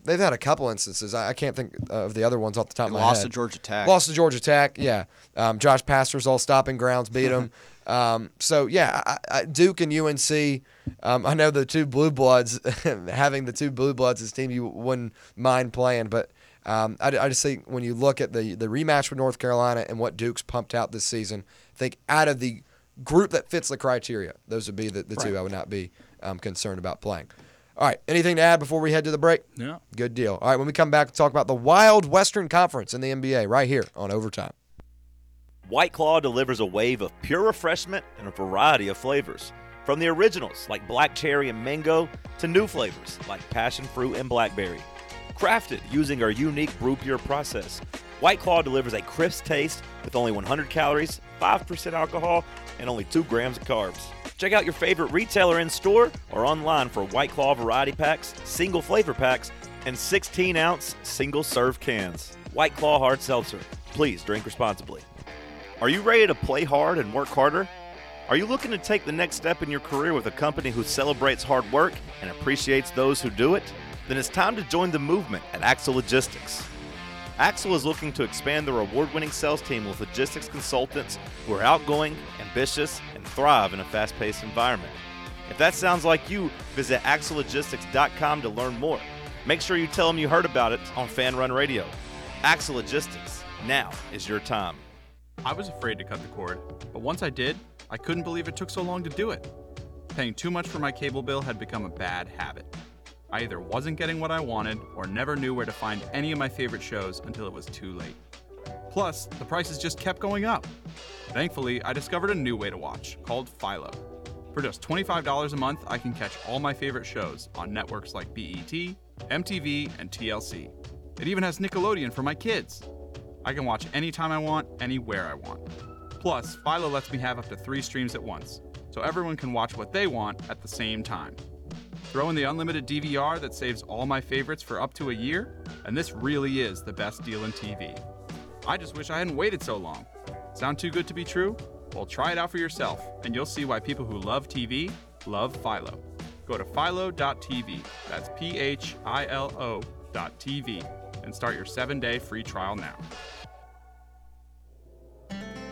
They've had a couple instances. I can't think of the other ones off the top of my head. Lost to Georgia Tech, yeah. Josh Pastors all stopping grounds, beat them. Duke and UNC, I know the 2 Blue Bloods, having the 2 Blue Bloods as a team you wouldn't mind playing, but I just think when you look at the rematch with North Carolina and what Duke's pumped out this season, I think out of the group that fits the criteria, those would be the 2 I would not be concerned about playing. All right, anything to add before we head to the break? No. Good deal. All right, when we come back, we'll talk about the Wild Western Conference in the NBA right here on Overtime. White Claw delivers a wave of pure refreshment and a variety of flavors. From the originals like black cherry and mango to new flavors like passion fruit and blackberry. Crafted using our unique brew pure process, White Claw delivers a crisp taste with only 100 calories, 5% alcohol, and only 2 grams of carbs. Check out your favorite retailer in store or online for White Claw variety packs, single flavor packs, and 16-ounce single-serve cans. White Claw Hard Seltzer. Please drink responsibly. Are you ready to play hard and work harder? Are you looking to take the next step in your career with a company who celebrates hard work and appreciates those who do it? Then it's time to join the movement at Axel Logistics. Axel is looking to expand their award-winning sales team with logistics consultants who are outgoing, ambitious, and thrive in a fast-paced environment. If that sounds like you, visit axellogistics.com to learn more. Make sure you tell them you heard about it on Fan Run Radio. Axel Logistics, now is your time. I was afraid to cut the cord, but once I did, I couldn't believe it took so long to do it. Paying too much for my cable bill had become a bad habit. I either wasn't getting what I wanted or never knew where to find any of my favorite shows until it was too late. Plus, the prices just kept going up. Thankfully, I discovered a new way to watch called Philo. For just $25 a month, I can catch all my favorite shows on networks like BET, MTV, and TLC. It even has Nickelodeon for my kids. I can watch anytime I want, anywhere I want. Plus, Philo lets me have up to 3 streams at once, so everyone can watch what they want at the same time. Throw in the unlimited DVR that saves all my favorites for up to a year, and this really is the best deal in TV. I just wish I hadn't waited so long. Sound too good to be true? Well, try it out for yourself, and you'll see why people who love TV love Philo. Go to philo.tv, that's philo.tv, and start your 7-day free trial now.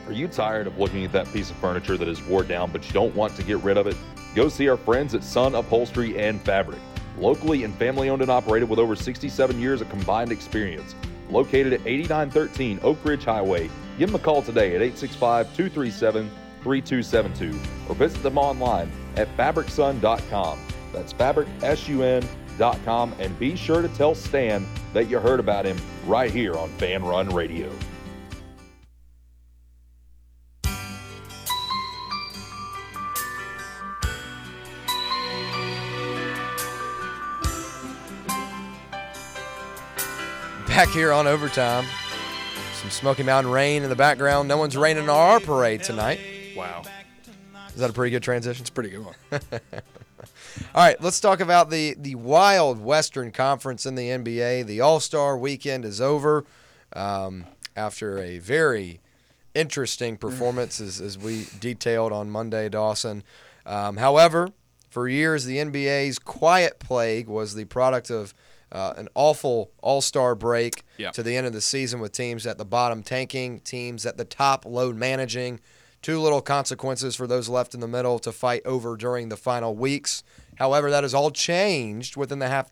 Are you tired of looking at that piece of furniture that is wore down but you don't want to get rid of it? Go see our friends at Sun Upholstery and Fabric. Locally and family owned and operated with over 67 years of combined experience. Located at 8913 Oak Ridge Highway. Give them a call today at 865-237-3272 or visit them online at fabricsun.com. That's fabricsun.com, and be sure to tell Stan that you heard about him right here on Fan Run Radio. back here on Overtime. Some Smoky Mountain rain in the background. No one's raining on our parade tonight. Wow. Is that a pretty good transition? It's a pretty good one. All right, let's talk about the wild Western Conference in the NBA. The All-Star weekend is over after a very interesting performance, as we detailed on Monday, Dawson. However, for years, the NBA's quiet plague was the product of an awful All-Star break to the end of the season, with teams at the bottom tanking, teams at the top load managing. Too little consequences for those left in the middle to fight over during the final weeks. However, that has all changed within the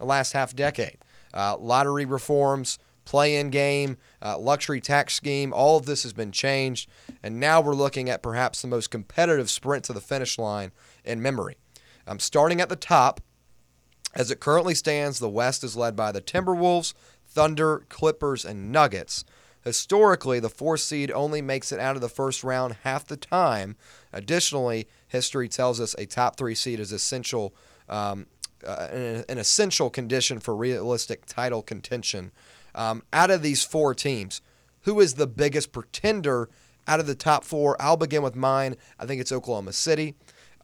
last half decade. Lottery reforms, play-in game, luxury tax scheme, all of this has been changed. And now we're looking at perhaps the most competitive sprint to the finish line in memory. Starting at the top, as it currently stands, the West is led by the Timberwolves, Thunder, Clippers, and Nuggets. Historically, the 4th seed only makes it out of the first round half the time. Additionally, history tells us a top 3 seed is essential, an essential condition for realistic title contention. Out of these 4 teams, who is the biggest pretender out of the top 4? I'll begin with mine. I think it's Oklahoma City.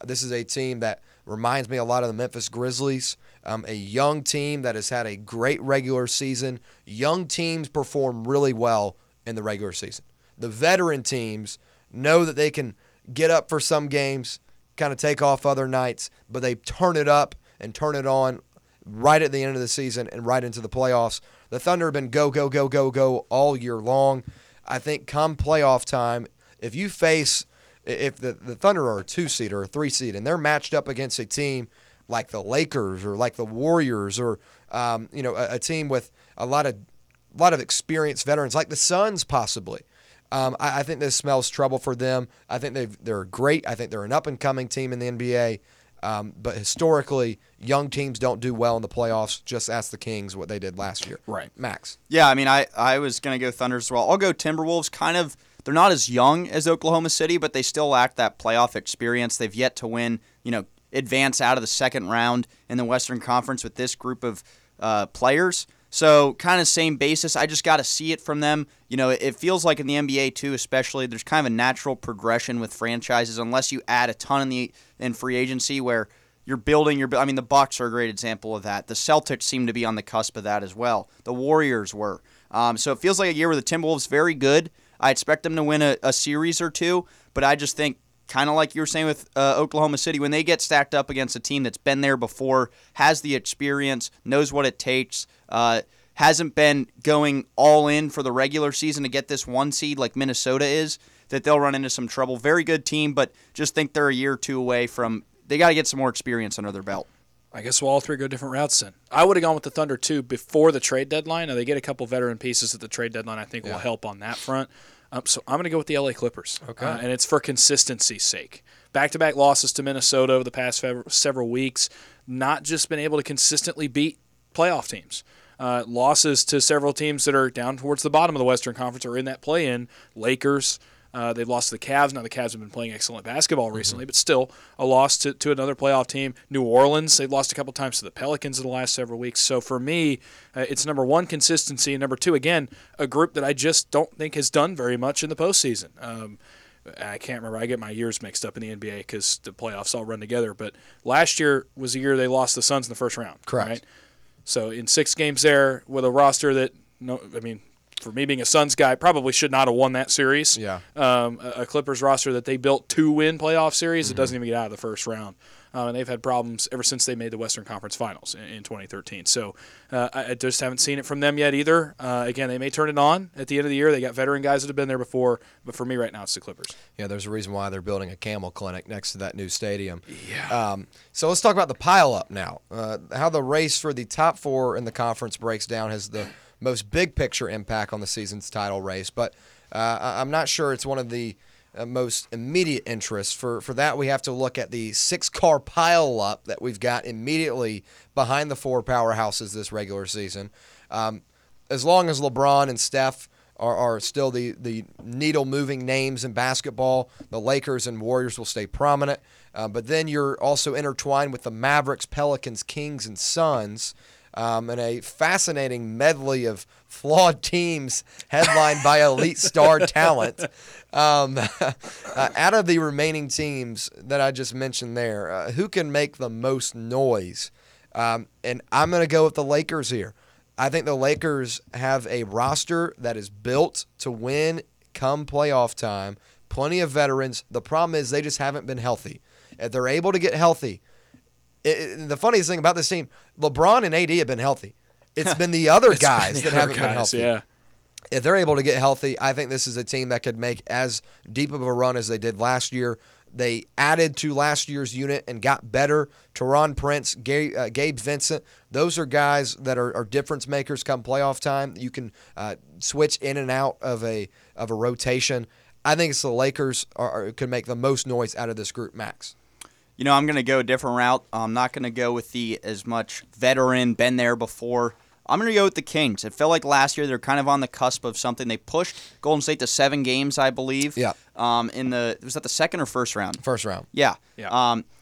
This is a team that reminds me a lot of the Memphis Grizzlies. A young team that has had a great regular season. Young teams perform really well in the regular season. The veteran teams know that they can get up for some games, kind of take off other nights, but they turn it up and turn it on right at the end of the season and right into the playoffs. The Thunder have been go, go, go, go, go all year long. I think come playoff time, if you face – if the Thunder are a 2-seed or a 3-seed and they're matched up against a team – like the Lakers or like the Warriors or a team with a lot of experienced veterans like the Suns possibly. I think this smells trouble for them. I think they're great. I think they're an up-and-coming team in the NBA. But historically, young teams don't do well in the playoffs. Just ask the Kings what they did last year. Right. Max. Yeah, I mean, I was going to go Thunder as well. I'll go Timberwolves. Kind of, they're not as young as Oklahoma City, but they still lack that playoff experience. They've yet to win, advance out of the second round in the Western Conference with this group of players. So kind of same basis. I just got to see it from them. It feels like in the NBA too, especially, there's kind of a natural progression with franchises unless you add a ton in free agency where you're building your – I mean, the Bucks are a great example of that. The Celtics seem to be on the cusp of that as well. The Warriors were. So it feels like a year where the Timberwolves very good. I expect them to win a series or two, but I just think kind of like you were saying with Oklahoma City, when they get stacked up against a team that's been there before, has the experience, knows what it takes, hasn't been going all in for the regular season to get this 1 seed like Minnesota is, that they'll run into some trouble. Very good team, but just think they're a year or two away from – they got to get some more experience under their belt. I guess we'll all three go different routes then. I would have gone with the Thunder too before the trade deadline. Now, they get a couple veteran pieces at the trade deadline I think will help on that front. So I'm going to go with the LA Clippers, and it's for consistency's sake. Back-to-back losses to Minnesota over the past several weeks, not just been able to consistently beat playoff teams. Losses to several teams that are down towards the bottom of the Western Conference or in that play-in, Lakers. They've lost to the Cavs. Now the Cavs have been playing excellent basketball recently, but still a loss to another playoff team. New Orleans, they've lost a couple times to the Pelicans in the last several weeks. So for me, it's number one, consistency, and number two, again, a group that I just don't think has done very much in the postseason. I can't remember. I get my years mixed up in the NBA because the playoffs all run together. But last year was the year they lost the Suns in the first round. Correct. Right? So in 6 games there with a roster that, for me being a Suns guy, probably should not have won that series. Yeah. A Clippers roster that they built to win playoff series that doesn't even get out of the first round. And they've had problems ever since they made the Western Conference Finals in 2013. So I just haven't seen it from them yet either. Again, they may turn it on at the end of the year. They got veteran guys that have been there before. But for me right now, it's the Clippers. Yeah, there's a reason why they're building a camel clinic next to that new stadium. Yeah. So let's talk about the pile-up now. How the race for the top 4 in the conference breaks down has the most big-picture impact on the season's title race. But I'm not sure it's one of the most immediate interests. For that, we have to look at the 6-car pile-up that we've got immediately behind the 4 powerhouses this regular season. As long as LeBron and Steph are still the needle-moving names in basketball, the Lakers and Warriors will stay prominent. But then you're also intertwined with the Mavericks, Pelicans, Kings, and Suns. and a fascinating medley of flawed teams headlined by elite star talent. Out of the remaining teams that I just mentioned there, who can make the most noise? And I'm going to go with the Lakers here. I think the Lakers have a roster that is built to win come playoff time. Plenty of veterans. The problem is they just haven't been healthy. If they're able to get healthy, the funniest thing about this team, LeBron and AD have been healthy. It's been the other guys that haven't been healthy. Yeah. If they're able to get healthy, I think this is a team that could make as deep of a run as they did last year. They added to last year's unit and got better. Teron Prince, Gabe Vincent, those are guys that are difference makers come playoff time. You can switch in and out of a rotation. I think it's the Lakers could make the most noise out of this group, Max. You know, I'm going to go a different route. I'm not going to go with the as much veteran, been there before. I'm going to go with the Kings. It felt like last year they're kind of on the cusp of something. They pushed Golden State to 7 games, I believe. Yeah. Was that the second or first round? First round. Yeah.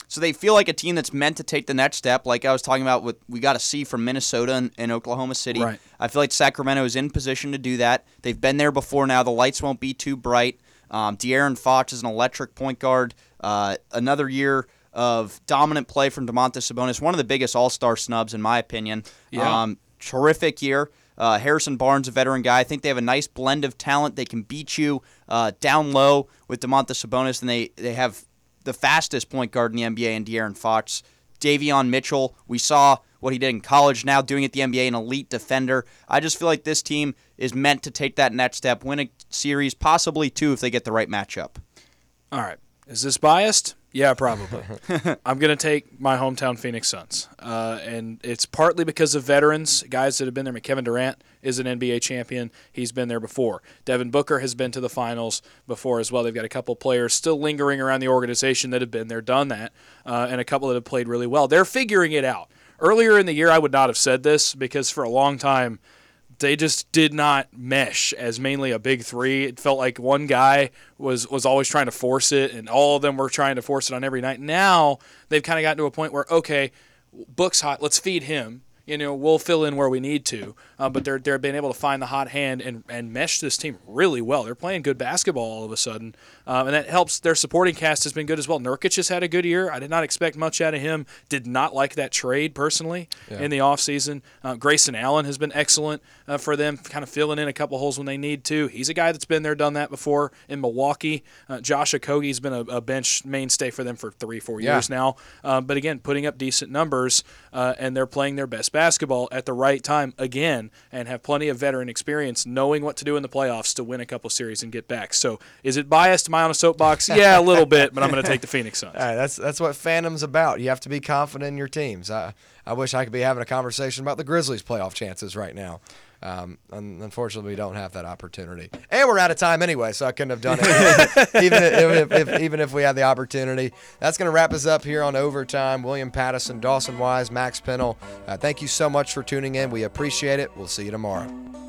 So they feel like a team that's meant to take the next step. Like I was talking about, we got to see from Minnesota and Oklahoma City. Right. I feel like Sacramento is in position to do that. They've been there before now. The lights won't be too bright. De'Aaron Fox is an electric point guard. Another year of dominant play from Domantas Sabonis. One of the biggest all-star snubs, in my opinion. Yeah. Terrific year. Harrison Barnes, a veteran guy. I think they have a nice blend of talent. They can beat you down low with Domantas Sabonis, and they have the fastest point guard in the NBA in De'Aaron Fox. Davion Mitchell, we saw what he did in college, now doing it at the NBA, an elite defender. I just feel like this team is meant to take that next step, win a series, possibly 2 if they get the right matchup. All right. Is this biased? Yeah, probably. I'm going to take my hometown Phoenix Suns. And it's partly because of veterans, guys that have been there. Kevin Durant is an NBA champion. He's been there before. Devin Booker has been to the finals before as well. They've got a couple players still lingering around the organization that have been there, done that, and a couple that have played really well. They're figuring it out. Earlier in the year, I would not have said this because for a long time, they just did not mesh as mainly a big three. It felt like one guy was always trying to force it, and all of them were trying to force it on every night. Now they've kind of gotten to a point where, okay, Book's hot, let's feed him. You know, we'll fill in where we need to. But they're being able to find the hot hand and mesh this team really well. They're playing good basketball all of a sudden. And that helps. Their supporting cast has been good as well. Nurkic has had a good year. I did not expect much out of him. Did not like that trade personally in the offseason. Grayson Allen has been excellent for them, kind of filling in a couple holes when they need to. He's a guy that's been there, done that before in Milwaukee. Josh Okogie's been a bench mainstay for them for 3-4 years now. But again, putting up decent numbers, and they're playing their best basketball at the right time again and have plenty of veteran experience knowing what to do in the playoffs to win a couple series and get back. So is it biased? Am I on a soapbox? Yeah, a little bit, but I'm going to take the Phoenix Suns. All right, that's what fandom's about. You have to be confident in your teams. I wish I could be having a conversation about the Grizzlies' playoff chances right now. Unfortunately, we don't have that opportunity. And we're out of time anyway, so I couldn't have done it even if we had the opportunity. That's going to wrap us up here on Overtime. William Patterson, Dawson Wise, Max Pennell, thank you so much for tuning in. We appreciate it. We'll see you tomorrow.